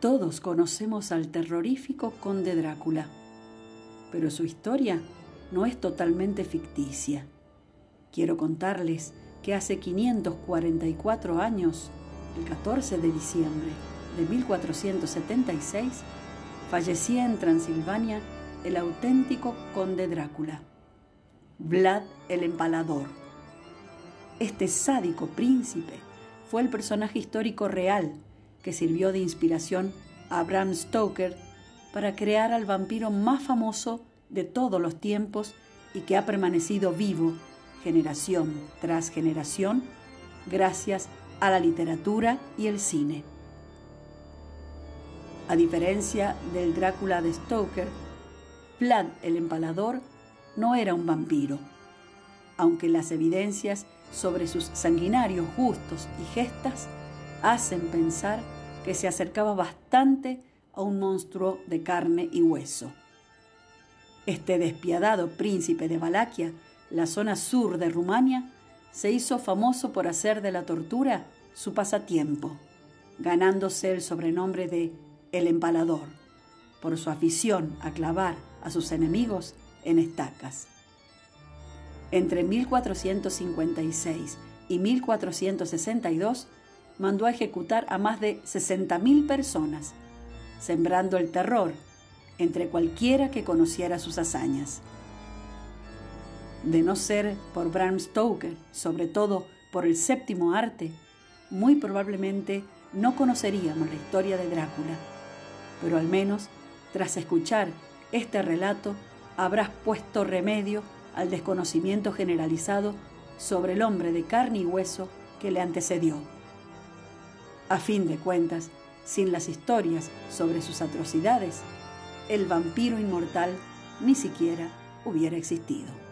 Todos conocemos al terrorífico Conde Drácula, pero su historia no es totalmente ficticia. Quiero contarles que hace 544 años, el 14 de diciembre de 1476, fallecía en Transilvania el auténtico Conde Drácula, Vlad el Empalador. Este sádico príncipe fue el personaje histórico real que sirvió de inspiración a Bram Stoker para crear al vampiro más famoso de todos los tiempos y que ha permanecido vivo generación tras generación gracias a la literatura y el cine. A diferencia del Drácula de Stoker, Vlad el Empalador no era un vampiro, aunque las evidencias sobre sus sanguinarios gustos y gestas hacen pensar que se acercaba bastante a un monstruo de carne y hueso. Este despiadado príncipe de Valaquia, la zona sur de Rumania, se hizo famoso por hacer de la tortura su pasatiempo, ganándose el sobrenombre de El Empalador, por su afición a clavar a sus enemigos en estacas. Entre 1456 y 1462, mandó a ejecutar a más de 60.000 personas, sembrando el terror entre cualquiera que conociera sus hazañas. De no ser por Bram Stoker, sobre todo por el séptimo arte, muy probablemente no conoceríamos la historia de Drácula, pero al menos, tras escuchar este relato, habrás puesto remedio al desconocimiento generalizado sobre el hombre de carne y hueso que le antecedió. A fin de cuentas, sin las historias sobre sus atrocidades, el vampiro inmortal ni siquiera hubiera existido.